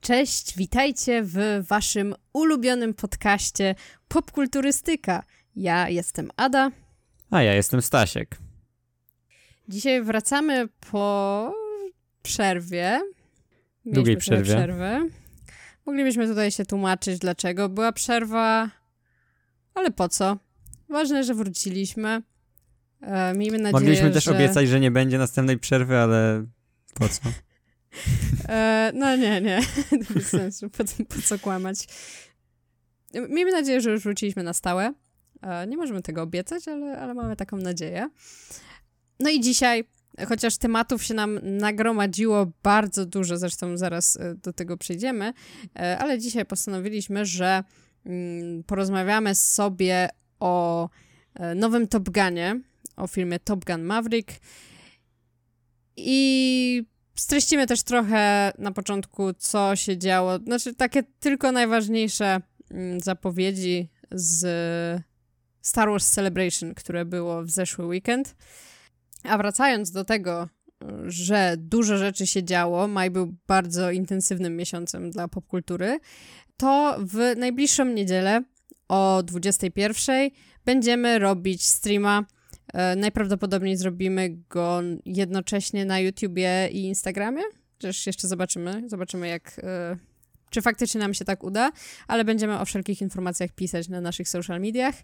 Cześć, witajcie w waszym ulubionym podcaście Popkulturystyka. Ja jestem Ada. A ja jestem Stasiek. Dzisiaj wracamy po przerwie. Długiej przerwie. Moglibyśmy tutaj się tłumaczyć, dlaczego była przerwa, ale po co? Ważne, że wróciliśmy. Miejmy nadzieję, mogliśmy też obiecać, że nie będzie następnej przerwy, ale po co? No nie, bez sensu, po co kłamać. Miejmy nadzieję, że już wróciliśmy na stałe. Nie możemy tego obiecać, ale mamy taką nadzieję. No i dzisiaj, chociaż tematów się nam nagromadziło bardzo dużo, zresztą zaraz do tego przejdziemy, ale dzisiaj postanowiliśmy, że porozmawiamy sobie o nowym Top Gunie, o filmie Top Gun Maverick i streścimy też trochę na początku, co się działo, znaczy takie tylko najważniejsze zapowiedzi z Star Wars Celebration, które było w zeszły weekend. A wracając do tego, że dużo rzeczy się działo, maj był bardzo intensywnym miesiącem dla popkultury, to w najbliższą niedzielę o 21:00 będziemy robić streama. Najprawdopodobniej zrobimy go jednocześnie na YouTubie i Instagramie. Też jeszcze zobaczymy jak, czy faktycznie nam się tak uda, ale będziemy o wszelkich informacjach pisać na naszych social mediach.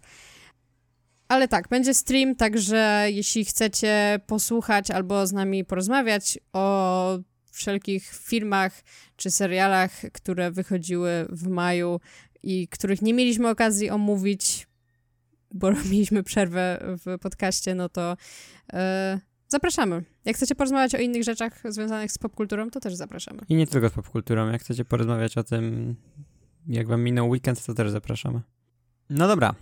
Ale tak, będzie stream, także jeśli chcecie posłuchać albo z nami porozmawiać o wszelkich filmach czy serialach, które wychodziły w maju i których nie mieliśmy okazji omówić, bo mieliśmy przerwę w podcaście, no to zapraszamy. Jak chcecie porozmawiać o innych rzeczach związanych z popkulturą, to też zapraszamy. I nie tylko z popkulturą. Jak chcecie porozmawiać o tym, jak wam minął weekend, to też zapraszamy. No dobra.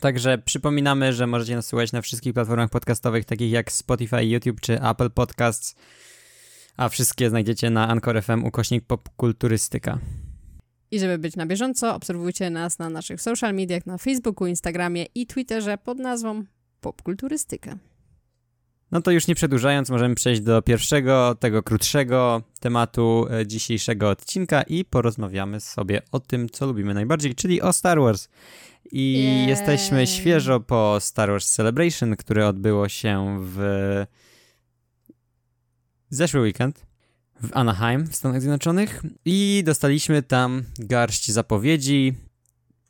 Także przypominamy, że możecie nas słuchać na wszystkich platformach podcastowych, takich jak Spotify, YouTube czy Apple Podcasts, a wszystkie znajdziecie na Anchor.fm /popkulturystyka. I żeby być na bieżąco, obserwujcie nas na naszych social mediach, na Facebooku, Instagramie i Twitterze pod nazwą Popkulturystyka. No to już nie przedłużając, możemy przejść do pierwszego, tego krótszego tematu dzisiejszego odcinka i porozmawiamy sobie o tym, co lubimy najbardziej, czyli o Star Wars. I jesteśmy świeżo po Star Wars Celebration, które odbyło się w zeszły weekend w Anaheim w Stanach Zjednoczonych i dostaliśmy tam garść zapowiedzi,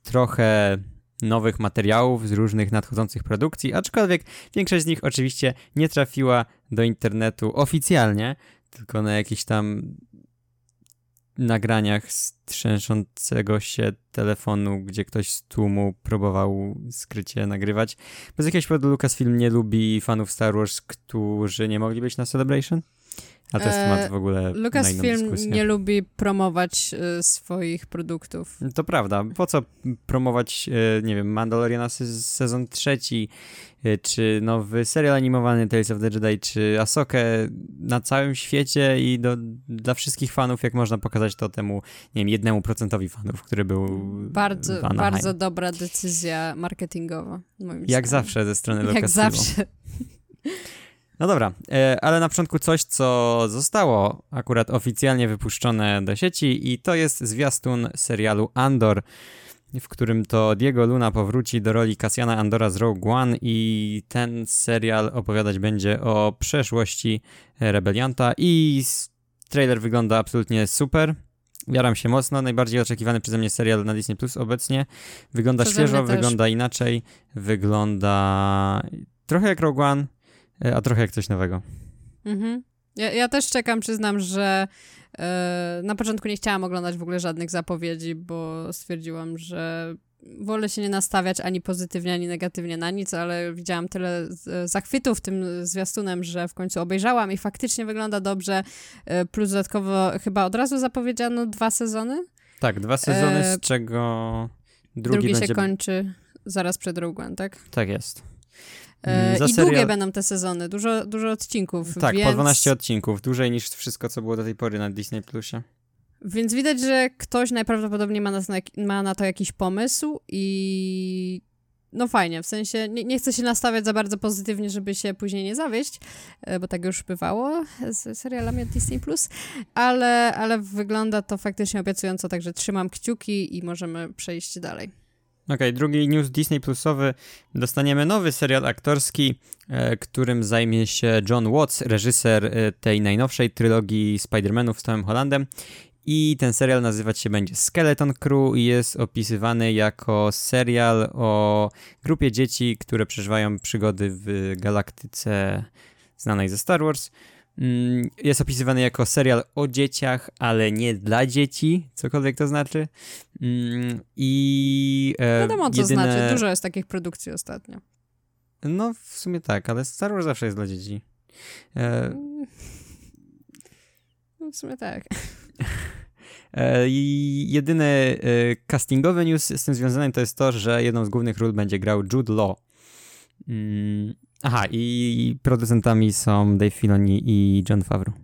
trochę nowych materiałów z różnych nadchodzących produkcji, aczkolwiek większość z nich oczywiście nie trafiła do internetu oficjalnie, tylko na jakichś tam nagraniach z trzęsącego się telefonu, gdzie ktoś z tłumu próbował skrycie nagrywać. Bez jakiegoś powodu Lucasfilm nie lubi fanów Star Wars, którzy nie mogli być na Celebration? A to jest temat w ogóle Lucasfilm nie lubi promować swoich produktów. To prawda. Po co promować, nie wiem, Mandaloriana sezon 3, czy nowy serial animowany Tales of the Jedi, czy Ahsokę na całym świecie i dla wszystkich fanów, jak można pokazać to temu, nie wiem, 1% fanów, który był bardzo, bardzo dobra decyzja marketingowa, moim zdaniem. Jak zawsze ze strony Lucasfilmu. Jak zawsze. No dobra, ale na początku coś, co zostało akurat oficjalnie wypuszczone do sieci i to jest zwiastun serialu Andor, w którym to Diego Luna powróci do roli Cassiana Andora z Rogue One i ten serial opowiadać będzie o przeszłości rebelianta i trailer wygląda absolutnie super. Jaram się mocno, najbardziej oczekiwany przeze mnie serial na Disney Plus obecnie. Wygląda świeżo, wygląda inaczej, wygląda trochę jak Rogue One, a trochę jak coś nowego. Mhm. Ja też czekam, przyznam, że na początku nie chciałam oglądać w ogóle żadnych zapowiedzi, bo stwierdziłam, że wolę się nie nastawiać ani pozytywnie, ani negatywnie na nic, ale widziałam tyle zachwytów tym zwiastunem, że w końcu obejrzałam i faktycznie wygląda dobrze, plus dodatkowo chyba od razu zapowiedziano 2 sezony? Tak, 2 sezony, z czego drugi będzie... się kończy zaraz przed Rogue One, tak? Tak jest. I długie będą te sezony, dużo odcinków. Tak, więc... po 12 odcinków, dłużej niż wszystko, co było do tej pory na Disney Plusie. Więc widać, że ktoś najprawdopodobniej ma na to jakiś pomysł i no fajnie, w sensie nie chcę się nastawiać za bardzo pozytywnie, żeby się później nie zawieść, bo tak już bywało z serialami od Disney Plus, ale wygląda to faktycznie obiecująco, także trzymam kciuki i możemy przejść dalej. Okej, drugi news Disney Plusowy. Dostaniemy nowy serial aktorski, którym zajmie się John Watts, reżyser tej najnowszej trylogii Spider-Manów z Tomem Hollandem. I ten serial nazywać się będzie Skeleton Crew i jest opisywany jako serial o grupie dzieci, które przeżywają przygody w galaktyce znanej ze Star Wars. Jest opisywany jako serial o dzieciach, ale nie dla dzieci, cokolwiek to znaczy. I wiadomo, co jedyne... znaczy. Dużo jest takich produkcji ostatnio. No, w sumie tak, ale Star Wars zawsze jest dla dzieci. No, w sumie tak. I jedyny castingowy news z tym związany to jest to, że jedną z głównych ról będzie grał Jude Law. Aha, i producentami są Dave Filoni i John Favreau.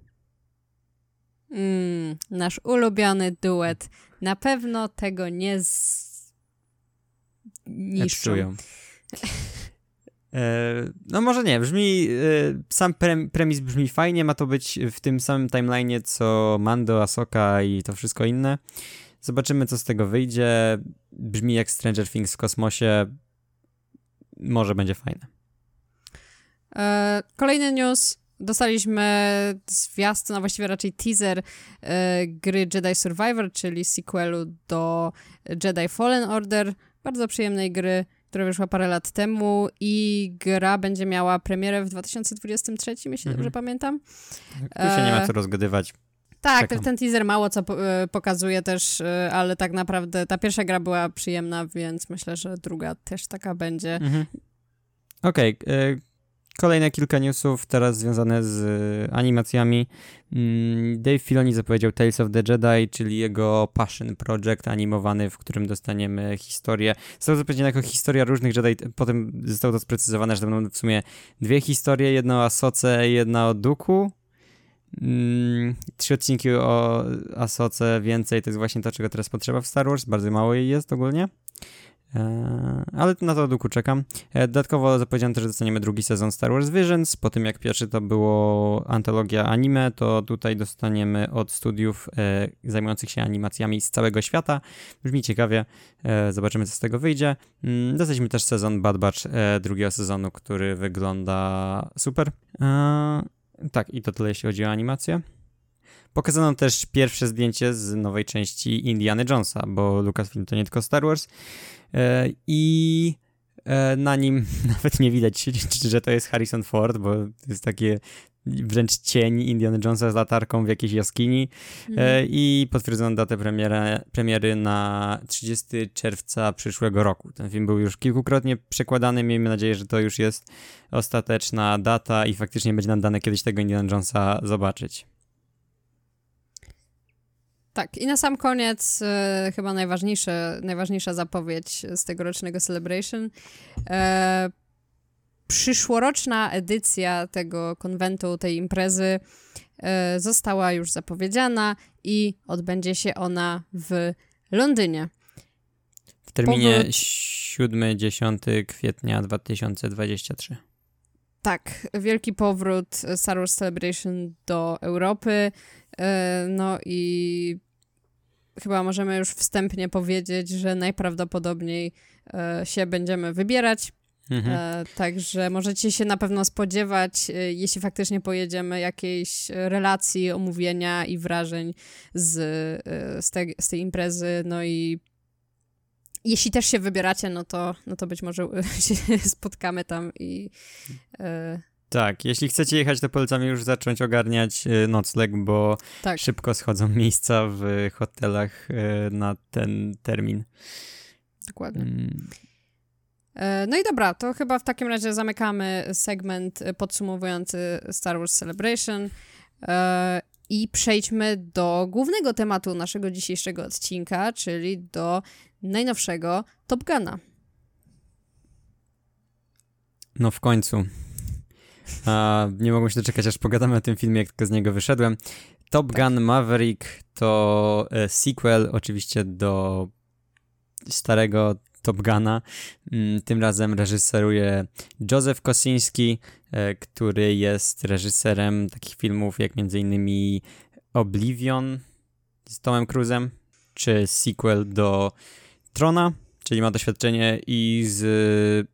Nasz ulubiony duet. Na pewno tego nie niszczą. No może nie, brzmi... Sam premis brzmi fajnie, ma to być w tym samym timeline'ie co Mando, Ahsoka i to wszystko inne. Zobaczymy, co z tego wyjdzie. Brzmi jak Stranger Things w kosmosie. Może będzie fajne. Kolejny news. Dostaliśmy zwiastun, no właściwie raczej teaser gry Jedi Survivor, czyli sequelu do Jedi Fallen Order. Bardzo przyjemnej gry, która wyszła parę lat temu i gra będzie miała premierę w 2023, jeśli dobrze pamiętam. Tu się nie ma co rozgadywać. Tak, ten teaser mało co pokazuje też, ale tak naprawdę ta pierwsza gra była przyjemna, więc myślę, że druga też taka będzie. Okej. Kolejne kilka newsów, teraz związane z animacjami. Dave Filoni zapowiedział Tales of the Jedi, czyli jego passion project animowany, w którym dostaniemy historię. Został zapowiedziany jako historia różnych Jedi, potem zostało to sprecyzowane, że to będą w sumie dwie historie, jedna o Ahsoce, jedna o Dooku. 3 odcinki o Ahsoce, więcej, to jest właśnie to, czego teraz potrzeba w Star Wars, bardzo mało jej jest ogólnie. Ale na to Dooku czekam. Dodatkowo zapowiedziano też, że dostaniemy drugi sezon Star Wars Visions. Po tym jak pierwszy to było antologia anime, to tutaj dostaniemy od studiów zajmujących się animacjami z całego świata. Brzmi ciekawie. Zobaczymy, co z tego wyjdzie. Dostaliśmy też sezon Bad Batch drugiego sezonu, który wygląda super. Tak, i to tyle, jeśli chodzi o animację. Pokazano też pierwsze zdjęcie z nowej części Indiana Jonesa, bo Lucasfilm to nie tylko Star Wars i na nim nawet nie widać, że to jest Harrison Ford, bo to jest takie wręcz cień Indiana Jonesa z latarką w jakiejś jaskini i potwierdzono datę premiery na 30 czerwca przyszłego roku. Ten film był już kilkukrotnie przekładany, miejmy nadzieję, że to już jest ostateczna data i faktycznie będzie nam dane kiedyś tego Indiana Jonesa zobaczyć. Tak, i na sam koniec chyba najważniejsza zapowiedź z tegorocznego Celebration. Przyszłoroczna edycja tego konwentu, tej imprezy została już zapowiedziana i odbędzie się ona w Londynie. W terminie 7-10 kwietnia 2023. Tak, wielki powrót Star Wars Celebration do Europy. No i... chyba możemy już wstępnie powiedzieć, że najprawdopodobniej się będziemy wybierać. Także możecie się na pewno spodziewać, jeśli faktycznie pojedziemy, jakiejś relacji, omówienia i wrażeń z tej imprezy. No i jeśli też się wybieracie, no to być może się spotkamy tam i... Tak, jeśli chcecie jechać, to polecamy już zacząć ogarniać nocleg, bo tak szybko schodzą miejsca w hotelach na ten termin. Dokładnie. No i dobra, to chyba w takim razie zamykamy segment podsumowujący Star Wars Celebration i przejdźmy do głównego tematu naszego dzisiejszego odcinka, czyli do najnowszego Top Guna. No w końcu. Nie mogłem się doczekać, aż pogadamy o tym filmie, jak tylko z niego wyszedłem. Top Gun Maverick to sequel oczywiście do starego Top Guna. Tym razem reżyseruje Joseph Kosinski, który jest reżyserem takich filmów jak m.in. Oblivion z Tomem Cruise'em, czy sequel do Trona, czyli ma doświadczenie i z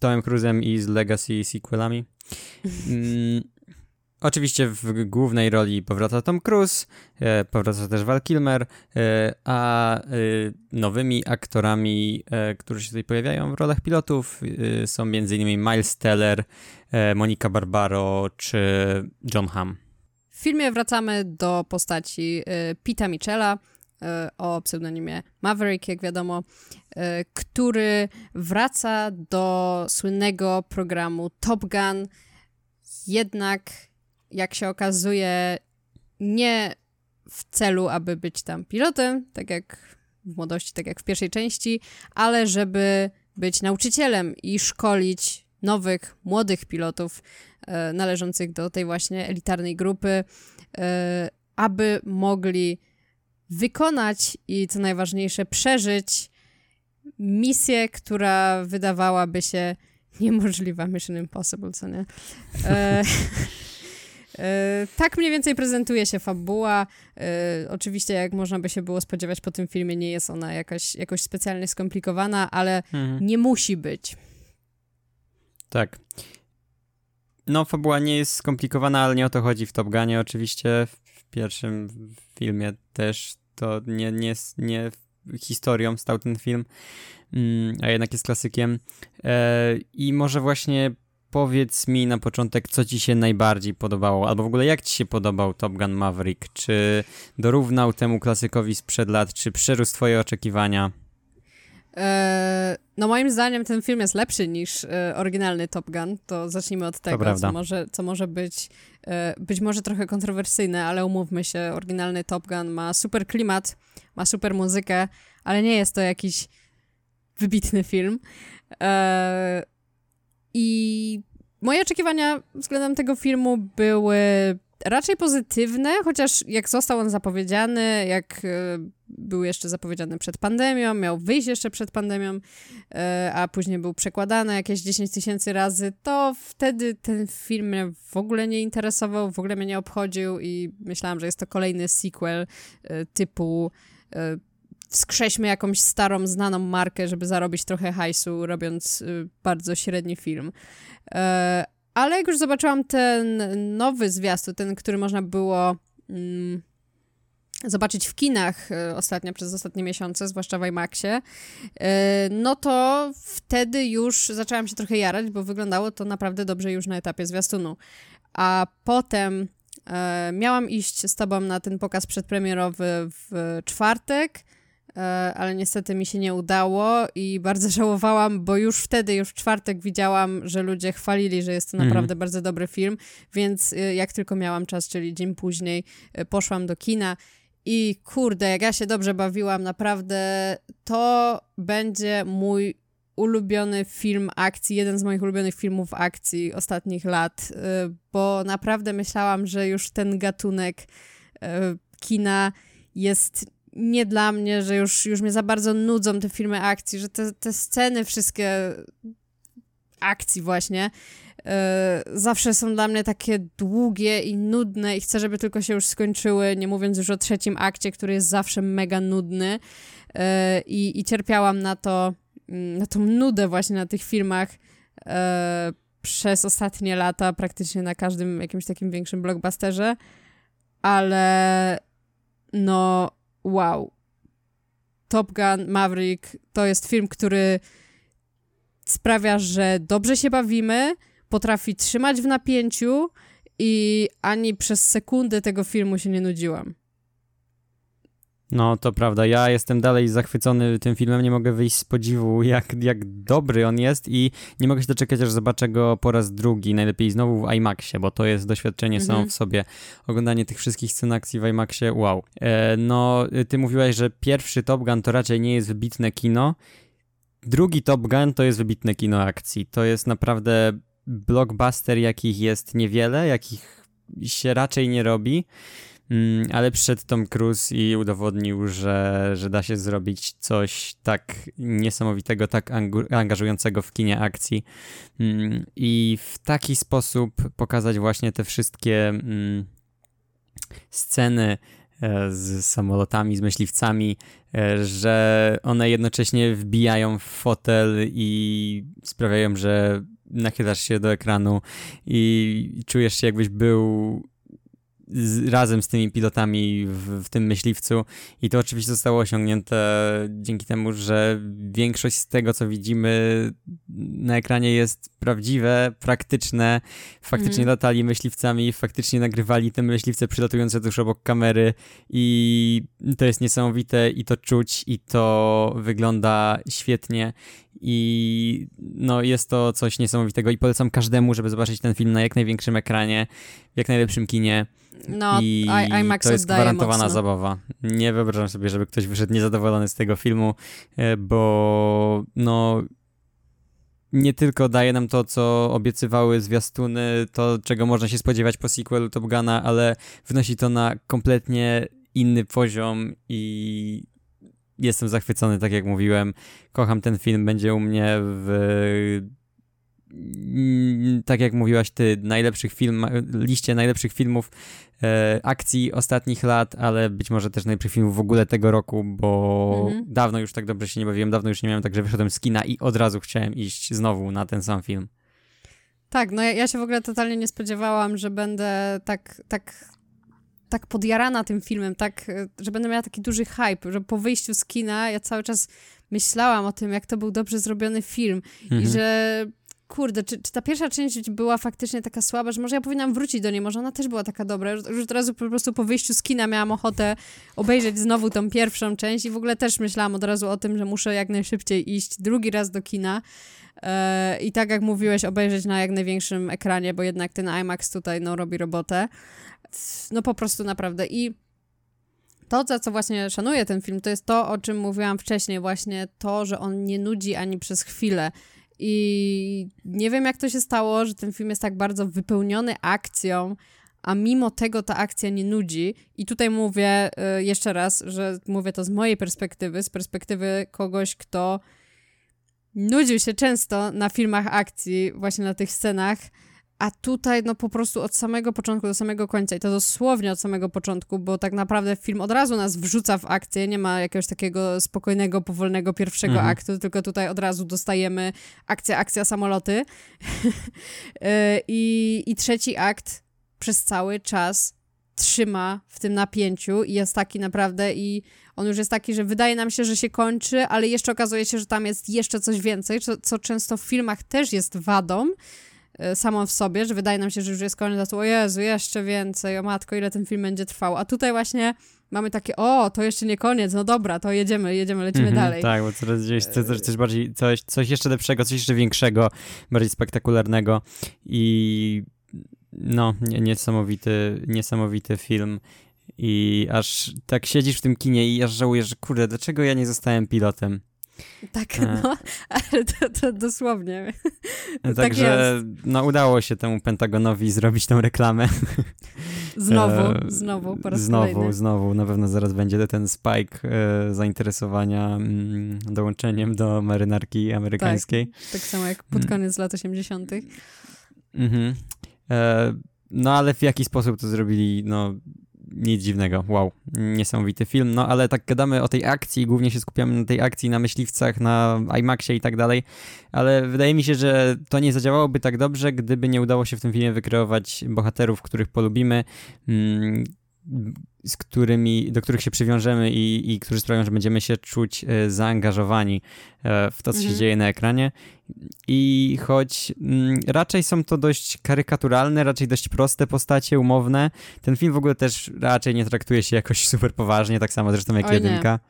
Tomem Cruise'em i z Legacy sequelami. Oczywiście w głównej roli powraca Tom Cruise, powraca też Val Kilmer, a nowymi aktorami, którzy się tutaj pojawiają w rolach pilotów, są m.in. Miles Teller, Monica Barbaro czy John Hamm. W filmie wracamy do postaci Pita Michela o pseudonimie Maverick, jak wiadomo, który wraca do słynnego programu Top Gun, jednak jak się okazuje nie w celu, aby być tam pilotem, tak jak w młodości, tak jak w pierwszej części, ale żeby być nauczycielem i szkolić nowych, młodych pilotów należących do tej właśnie elitarnej grupy, aby mogli wykonać i co najważniejsze przeżyć misję, która wydawałaby się niemożliwa, Mission Impossible, co nie? Tak mniej więcej prezentuje się fabuła. Oczywiście, jak można by się było spodziewać po tym filmie, nie jest ona jakoś specjalnie skomplikowana, ale nie musi być. Tak. No, fabuła nie jest skomplikowana, ale nie o to chodzi w Top Gunie oczywiście. W pierwszym filmie też to nie historią stał ten film, a jednak jest klasykiem. I może właśnie powiedz mi na początek, co ci się najbardziej podobało, albo w ogóle jak ci się podobał Top Gun Maverick? Czy dorównał temu klasykowi sprzed lat, czy przerósł twoje oczekiwania? No moim zdaniem ten film jest lepszy niż oryginalny Top Gun, to zacznijmy od tego, co może być może trochę kontrowersyjne, ale umówmy się, oryginalny Top Gun ma super klimat, ma super muzykę, ale nie jest to jakiś wybitny film. I moje oczekiwania względem tego filmu były raczej pozytywne, chociaż jak został on zapowiedziany, jak był jeszcze zapowiedziany przed pandemią, miał wyjść jeszcze przed pandemią, a później był przekładany jakieś 10 000 razy, to wtedy ten film mnie w ogóle nie interesował, w ogóle mnie nie obchodził i myślałam, że jest to kolejny sequel typu wskrześmy jakąś starą, znaną markę, żeby zarobić trochę hajsu, robiąc bardzo średni film. Ale jak już zobaczyłam ten nowy zwiastun, ten, który można było zobaczyć w kinach ostatnio, przez ostatnie miesiące, zwłaszcza w IMAXie, no to wtedy już zaczęłam się trochę jarać, bo wyglądało to naprawdę dobrze już na etapie zwiastunu. A potem miałam iść z tobą na ten pokaz przedpremierowy w czwartek, ale niestety mi się nie udało i bardzo żałowałam, bo już wtedy, już w czwartek widziałam, że ludzie chwalili, że jest to naprawdę bardzo dobry film, więc jak tylko miałam czas, czyli dzień później, poszłam do kina i kurde, jak ja się dobrze bawiłam, naprawdę to będzie mój ulubiony film akcji, jeden z moich ulubionych filmów akcji ostatnich lat, bo naprawdę myślałam, że już ten gatunek kina jest nie dla mnie, że już mnie za bardzo nudzą te filmy akcji, że te sceny wszystkie akcji właśnie zawsze są dla mnie takie długie i nudne i chcę, żeby tylko się już skończyły, nie mówiąc już o trzecim akcie, który jest zawsze mega nudny i cierpiałam na to, na tą nudę właśnie na tych filmach przez ostatnie lata, praktycznie na każdym jakimś takim większym blockbusterze, ale no wow. Top Gun Maverick to jest film, który sprawia, że dobrze się bawimy, potrafi trzymać w napięciu i ani przez sekundę tego filmu się nie nudziłam. No, to prawda. Ja jestem dalej zachwycony tym filmem, nie mogę wyjść z podziwu, jak dobry on jest i nie mogę się doczekać, aż zobaczę go po raz drugi, najlepiej znowu w IMAXie, bo to jest doświadczenie samo w sobie. Oglądanie tych wszystkich scen akcji w IMAXie, wow. No, ty mówiłaś, że pierwszy Top Gun to raczej nie jest wybitne kino. Drugi Top Gun to jest wybitne kino akcji. To jest naprawdę blockbuster, jakich jest niewiele, jakich się raczej nie robi. Ale przyszedł Tom Cruise i udowodnił, że da się zrobić coś tak niesamowitego, tak angażującego w kinie akcji i w taki sposób pokazać właśnie te wszystkie sceny z samolotami, z myśliwcami, że one jednocześnie wbijają w fotel i sprawiają, że nachylasz się do ekranu i czujesz się, jakbyś był razem z tymi pilotami w tym myśliwcu. I to oczywiście zostało osiągnięte dzięki temu, że większość z tego, co widzimy na ekranie, jest prawdziwe, praktyczne. Faktycznie latali myśliwcami, faktycznie nagrywali te myśliwce przylatujące tuż obok kamery i to jest niesamowite i to czuć i to wygląda świetnie. I no jest to coś niesamowitego i polecam każdemu, żeby zobaczyć ten film na jak największym ekranie, w jak najlepszym kinie. No, i IMAX to jest gwarantowana mocno zabawa. Nie wyobrażam sobie, żeby ktoś wyszedł niezadowolony z tego filmu, bo no nie tylko daje nam to, co obiecywały zwiastuny, to czego można się spodziewać po sequelu Top Guna, ale wnosi to na kompletnie inny poziom i jestem zachwycony, tak jak mówiłem. Kocham ten film, będzie u mnie w, tak jak mówiłaś ty, liście najlepszych filmów akcji ostatnich lat, ale być może też najlepszych filmów w ogóle tego roku, bo dawno już tak dobrze się nie bawiłem, dawno już nie miałem, także wyszedłem z kina i od razu chciałem iść znowu na ten sam film. Tak, no ja się w ogóle totalnie nie spodziewałam, że będę tak podjarana tym filmem, tak, że będę miała taki duży hype, że po wyjściu z kina ja cały czas myślałam o tym, jak to był dobrze zrobiony film i że kurde, czy ta pierwsza część była faktycznie taka słaba, że może ja powinnam wrócić do niej, może ona też była taka dobra. Już od razu po prostu po wyjściu z kina miałam ochotę obejrzeć znowu tą pierwszą część i w ogóle też myślałam od razu o tym, że muszę jak najszybciej iść drugi raz do kina. I tak jak mówiłeś, obejrzeć na jak największym ekranie, bo jednak ten IMAX tutaj no robi robotę. No po prostu naprawdę. I to, za co właśnie szanuję ten film, to jest to, o czym mówiłam wcześniej, właśnie to, że on nie nudzi ani przez chwilę. I nie wiem, jak to się stało, że ten film jest tak bardzo wypełniony akcją, a mimo tego ta akcja nie nudzi. I tutaj mówię jeszcze raz, że mówię to z mojej perspektywy, z perspektywy kogoś, kto nudził się często na filmach akcji, właśnie na tych scenach, a tutaj no po prostu od samego początku do samego końca i to dosłownie od samego początku, bo tak naprawdę film od razu nas wrzuca w akcję, nie ma jakiegoś takiego spokojnego, powolnego pierwszego aktu, tylko tutaj od razu dostajemy akcja, samoloty i trzeci akt przez cały czas trzyma w tym napięciu i jest taki naprawdę i on już jest taki, że wydaje nam się, że się kończy, ale jeszcze okazuje się, że tam jest jeszcze coś więcej, co często w filmach też jest wadą samą w sobie, że wydaje nam się, że już jest koniec, a tu o Jezu, jeszcze więcej, o matko, ile ten film będzie trwał, a tutaj właśnie mamy takie, o, to jeszcze nie koniec, no dobra, to jedziemy, lecimy dalej. Tak, bo coraz gdzieś coś jeszcze lepszego, coś jeszcze większego, bardziej spektakularnego i no, niesamowity film i aż tak siedzisz w tym kinie i aż żałujesz, że kurde, dlaczego ja nie zostałem pilotem? Tak, no, ale to dosłownie. Także tak no, udało się temu Pentagonowi zrobić tą reklamę. Znowu, po raz kolejny. Znowu, na pewno zaraz będzie ten spike zainteresowania dołączeniem do marynarki amerykańskiej. Tak samo jak pod koniec lat 80. No, ale w jaki sposób to zrobili, no nic dziwnego, wow, niesamowity film, no ale tak gadamy o tej akcji, głównie się skupiamy na tej akcji, na myśliwcach, na IMAXie i tak dalej, ale wydaje mi się, że to nie zadziałałoby tak dobrze, gdyby nie udało się w tym filmie wykreować bohaterów, których polubimy, do których się przywiążemy i którzy sprawią, że będziemy się czuć zaangażowani w to, co się dzieje na ekranie. I choć raczej są to dość karykaturalne, raczej dość proste postacie, umowne, ten film w ogóle też raczej nie traktuje się jakoś super poważnie, tak samo zresztą jak jedynka.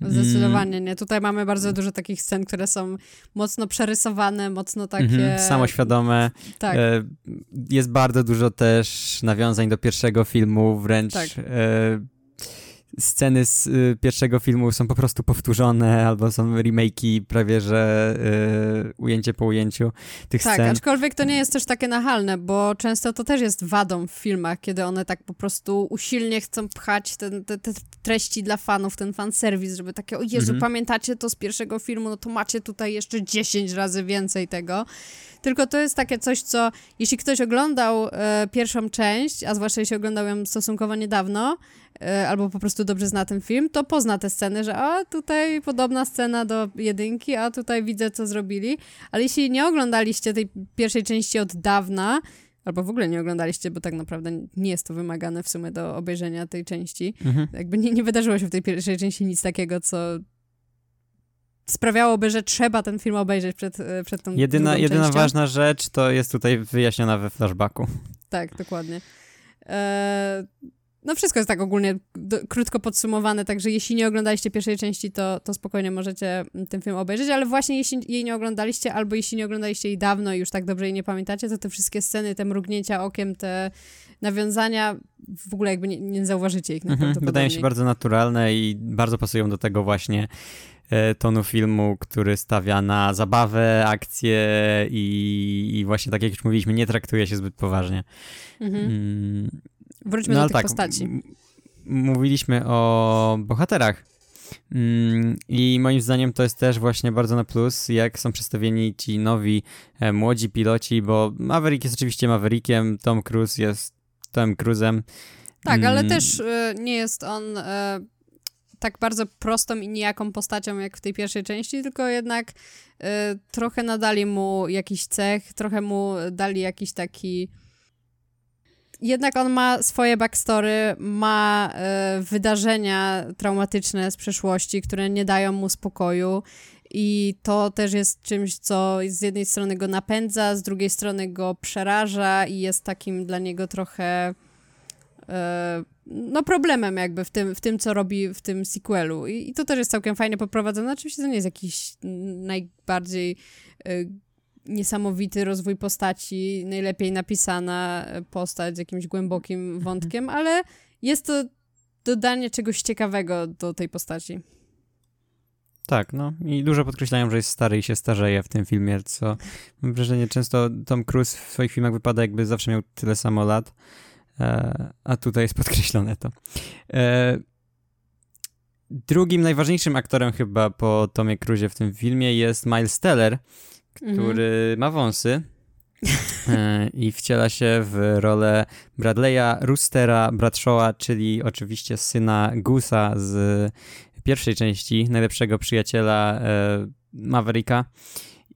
Zdecydowanie nie. Tutaj mamy bardzo dużo takich scen, które są mocno przerysowane, mocno takie... samoświadome. Tak. Jest bardzo dużo też nawiązań do pierwszego filmu, wręcz... Tak. sceny z pierwszego filmu są po prostu powtórzone, albo są remake'i prawie, że ujęcie po ujęciu tych scen. Tak, aczkolwiek to nie jest też takie nachalne, bo często to też jest wadą w filmach, kiedy one tak po prostu usilnie chcą pchać te treści dla fanów, ten fanserwis, żeby takie, o Jezu, pamiętacie to z pierwszego filmu, no to macie tutaj jeszcze 10 razy więcej tego. Tylko to jest takie coś, co jeśli ktoś oglądał pierwszą część, a zwłaszcza jeśli oglądał ją stosunkowo niedawno, albo po prostu dobrze zna ten film, to pozna te sceny, że a tutaj podobna scena do jedynki, a tutaj widzę, co zrobili. Ale jeśli nie oglądaliście tej pierwszej części od dawna, albo w ogóle nie oglądaliście, bo tak naprawdę nie jest to wymagane w sumie do obejrzenia tej części. Jakby nie wydarzyło się w tej pierwszej części nic takiego, co sprawiałoby, że trzeba ten film obejrzeć przed tą drugą częścią. Ważna rzecz to jest tutaj wyjaśniona we flashbacku. Tak, dokładnie. No wszystko jest tak ogólnie krótko podsumowane, także jeśli nie oglądaliście pierwszej części, to spokojnie możecie ten film obejrzeć, ale właśnie jeśli jej nie oglądaliście, albo jeśli nie oglądaliście jej dawno i już tak dobrze jej nie pamiętacie, to te wszystkie sceny, te mrugnięcia okiem, te nawiązania, w ogóle jakby nie zauważycie ich naprawdę. Wydają się bardzo naturalne i bardzo pasują do tego właśnie tonu filmu, który stawia na zabawę, akcję i właśnie tak jak już mówiliśmy, nie traktuje się zbyt poważnie. Wróćmy do tych postaci. Mówiliśmy o bohaterach i moim zdaniem to jest też właśnie bardzo na plus, jak są przedstawieni ci nowi, młodzi piloci, bo Maverick jest oczywiście Maverickiem, Tom Cruise jest Tom Cruise'em. Tak, ale też nie jest on tak bardzo prostą i nijaką postacią jak w tej pierwszej części, tylko jednak trochę nadali mu jakiś cech, trochę mu dali jakiś taki... Jednak on ma swoje backstory, ma wydarzenia traumatyczne z przeszłości, które nie dają mu spokoju i to też jest czymś, co z jednej strony go napędza, z drugiej strony go przeraża i jest takim dla niego trochę problemem jakby w tym, co robi w tym sequelu. I to też jest całkiem fajnie poprowadzone. Oczywiście to nie jest jakiś najbardziej... niesamowity rozwój postaci, najlepiej napisana postać z jakimś głębokim wątkiem, ale jest to dodanie czegoś ciekawego do tej postaci. Tak, no i dużo podkreślają, że jest stary i się starzeje w tym filmie, co mam wrażenie, często Tom Cruise w swoich filmach wypada, jakby zawsze miał tyle samo lat, a tutaj jest podkreślone to. Drugim najważniejszym aktorem chyba po Tomie Cruise'ie w tym filmie jest Miles Teller, który ma wąsy i wciela się w rolę Bradley'a Roostera Bradshawa, czyli oczywiście syna Goose'a z pierwszej części, najlepszego przyjaciela Mavericka.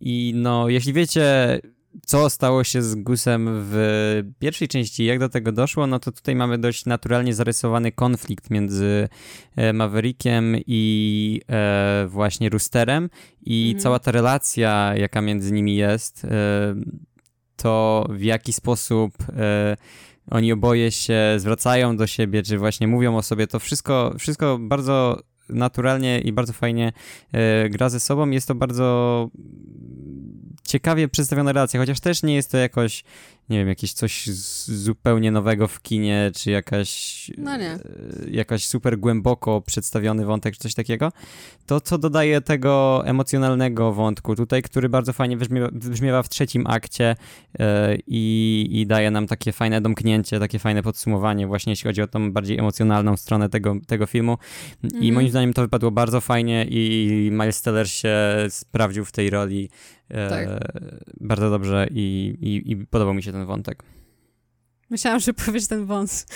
I no, jeśli wiecie, co stało się z Goose'em w pierwszej części, jak do tego doszło, no to tutaj mamy dość naturalnie zarysowany konflikt między Maverickiem i właśnie Roosterem i cała ta relacja, jaka między nimi jest, to w jaki sposób oni oboje się zwracają do siebie, czy właśnie mówią o sobie, to wszystko bardzo naturalnie i bardzo fajnie gra ze sobą. Jest to bardzo... ciekawie przedstawiona relacja, chociaż też nie jest to jakoś, nie wiem, jakieś coś zupełnie nowego w kinie, czy jakaś super głęboko przedstawiony wątek, czy coś takiego. To, co dodaje tego emocjonalnego wątku tutaj, który bardzo fajnie wybrzmiewa w trzecim akcie i daje nam takie fajne domknięcie, takie fajne podsumowanie właśnie, jeśli chodzi o tą bardziej emocjonalną stronę tego filmu. I moim zdaniem to wypadło bardzo fajnie i Miles Teller się sprawdził w tej roli bardzo dobrze i podobał mi się ten wątek. Myślałam, że powiesz ten wąs.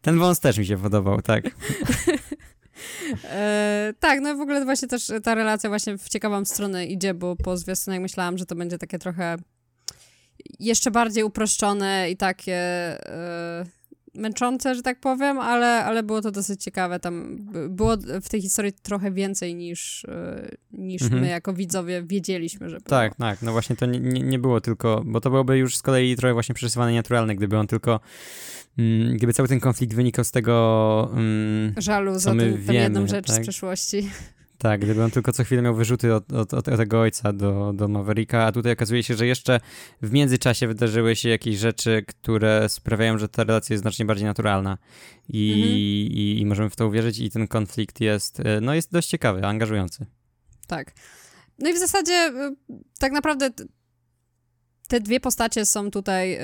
Ten wąs też mi się podobał, tak. Tak, no w ogóle właśnie też ta relacja właśnie w ciekawą stronę idzie, bo po zwiastunach myślałam, że to będzie takie trochę jeszcze bardziej uproszczone i takie męczące, że tak powiem, ale było to dosyć ciekawe. Tam było w tej historii trochę więcej niż my jako widzowie wiedzieliśmy, że było. Tak, no właśnie to nie było tylko, bo to byłoby już z kolei trochę właśnie przerysowane naturalne, gdyby on tylko, gdyby cały ten konflikt wynikał z tego, żalu za tą jedną rzecz z przeszłości. Tak, gdyby on tylko co chwilę miał wyrzuty od tego ojca do Mavericka, a tutaj okazuje się, że jeszcze w międzyczasie wydarzyły się jakieś rzeczy, które sprawiają, że ta relacja jest znacznie bardziej naturalna i możemy w to uwierzyć i ten konflikt jest dość ciekawy, angażujący. Tak. No i w zasadzie tak naprawdę te dwie postacie są tutaj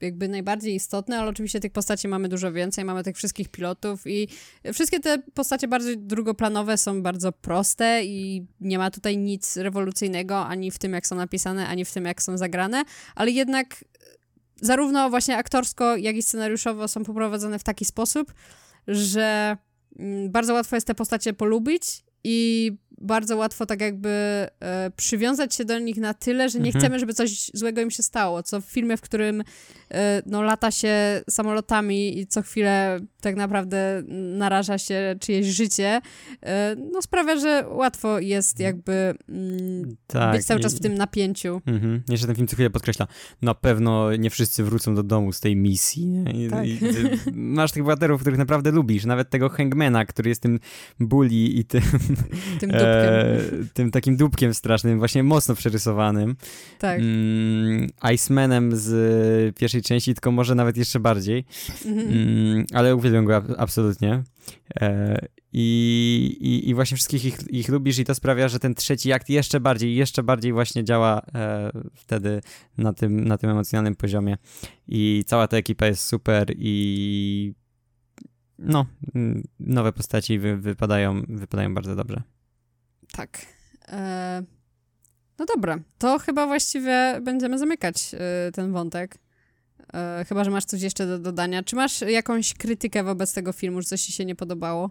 jakby najbardziej istotne, ale oczywiście tych postaci mamy dużo więcej, mamy tych wszystkich pilotów i wszystkie te postacie bardzo drugoplanowe są bardzo proste i nie ma tutaj nic rewolucyjnego ani w tym, jak są napisane, ani w tym, jak są zagrane, ale jednak zarówno właśnie aktorsko, jak i scenariuszowo są poprowadzone w taki sposób, że bardzo łatwo jest te postacie polubić i bardzo łatwo tak jakby przywiązać się do nich na tyle, że nie chcemy, żeby coś złego im się stało, co w filmie, w którym lata się samolotami i co chwilę tak naprawdę naraża się czyjeś życie, sprawia, że łatwo jest jakby być cały czas w tym napięciu. Jeszcze ten film co chwilę podkreśla, na pewno nie wszyscy wrócą do domu z tej misji. Tak. I masz tych bohaterów, których naprawdę lubisz, nawet tego Hangmana, który jest tym bully i tym tym takim dupkiem strasznym, właśnie mocno przerysowanym. Tak. Icemanem z pierwszej części, tylko może nawet jeszcze bardziej. Ale uwielbiam go absolutnie. I właśnie wszystkich ich lubisz i to sprawia, że ten trzeci akt jeszcze bardziej właśnie działa wtedy na tym emocjonalnym poziomie. I cała ta ekipa jest super i nowe postaci wypadają bardzo dobrze. Tak. No dobra, to chyba właściwie będziemy zamykać ten wątek. Chyba, że masz coś jeszcze do dodania. Czy masz jakąś krytykę wobec tego filmu, że coś ci się nie podobało?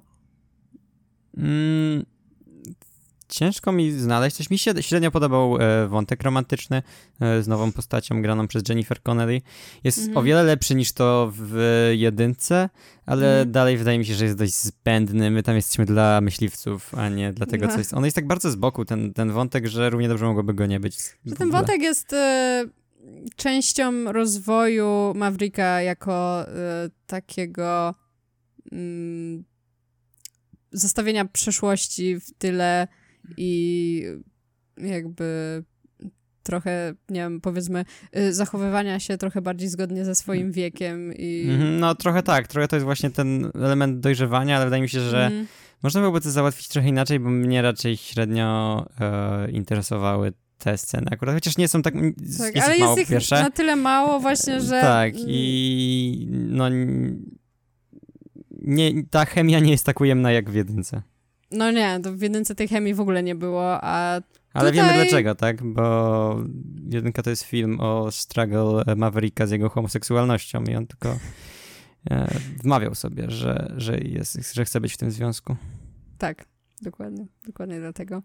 Ciężko mi znaleźć. Coś mi się średnio podobał wątek romantyczny z nową postacią graną przez Jennifer Connelly. Jest o wiele lepszy niż to w jedynce, ale dalej wydaje mi się, że jest dość zbędny. My tam jesteśmy dla myśliwców, a nie dla tego, co jest. On jest tak bardzo z boku, ten wątek, że równie dobrze mogłoby go nie być. Ten wątek jest częścią rozwoju Mavericka jako takiego zostawienia przeszłości w tyle i jakby trochę, nie wiem, powiedzmy zachowywania się trochę bardziej zgodnie ze swoim wiekiem i... No trochę tak, trochę to jest właśnie ten element dojrzewania, ale wydaje mi się, że można byłoby to załatwić trochę inaczej, bo mnie raczej średnio interesowały te sceny akurat, chociaż nie są tak ale mało jest ich pierwsze. Na tyle mało właśnie, że... Tak i ta chemia nie jest tak ujemna jak w jedynce. No nie, to w jedynce tej chemii w ogóle nie było, a ale wiemy dlaczego, tak? Bo jedynka to jest film o struggle Mavericka z jego homoseksualnością i on tylko wmawiał sobie, że chce być w tym związku. Tak, dokładnie dlatego.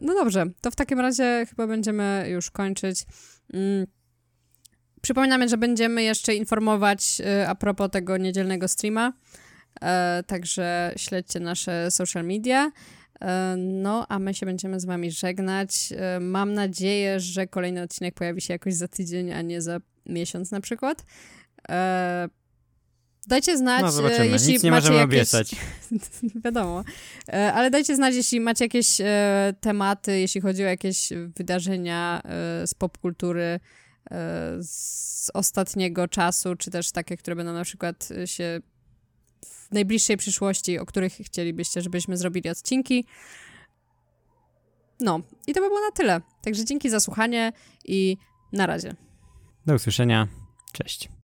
No dobrze, to w takim razie chyba będziemy już kończyć. Przypominamy, że będziemy jeszcze informować a propos tego niedzielnego streama, także śledźcie nasze social media. No, a my się będziemy z wami żegnać. Mam nadzieję, że kolejny odcinek pojawi się jakoś za tydzień, a nie za miesiąc na przykład. Dajcie znać, jeśli nic nie macie jakieś... obiecać. Wiadomo. Ale dajcie znać, jeśli macie jakieś tematy, jeśli chodzi o jakieś wydarzenia z popkultury z ostatniego czasu, czy też takie, które będą na przykład się w najbliższej przyszłości, o których chcielibyście, żebyśmy zrobili odcinki. No, i to by było na tyle. Także dzięki za słuchanie i na razie. Do usłyszenia. Cześć.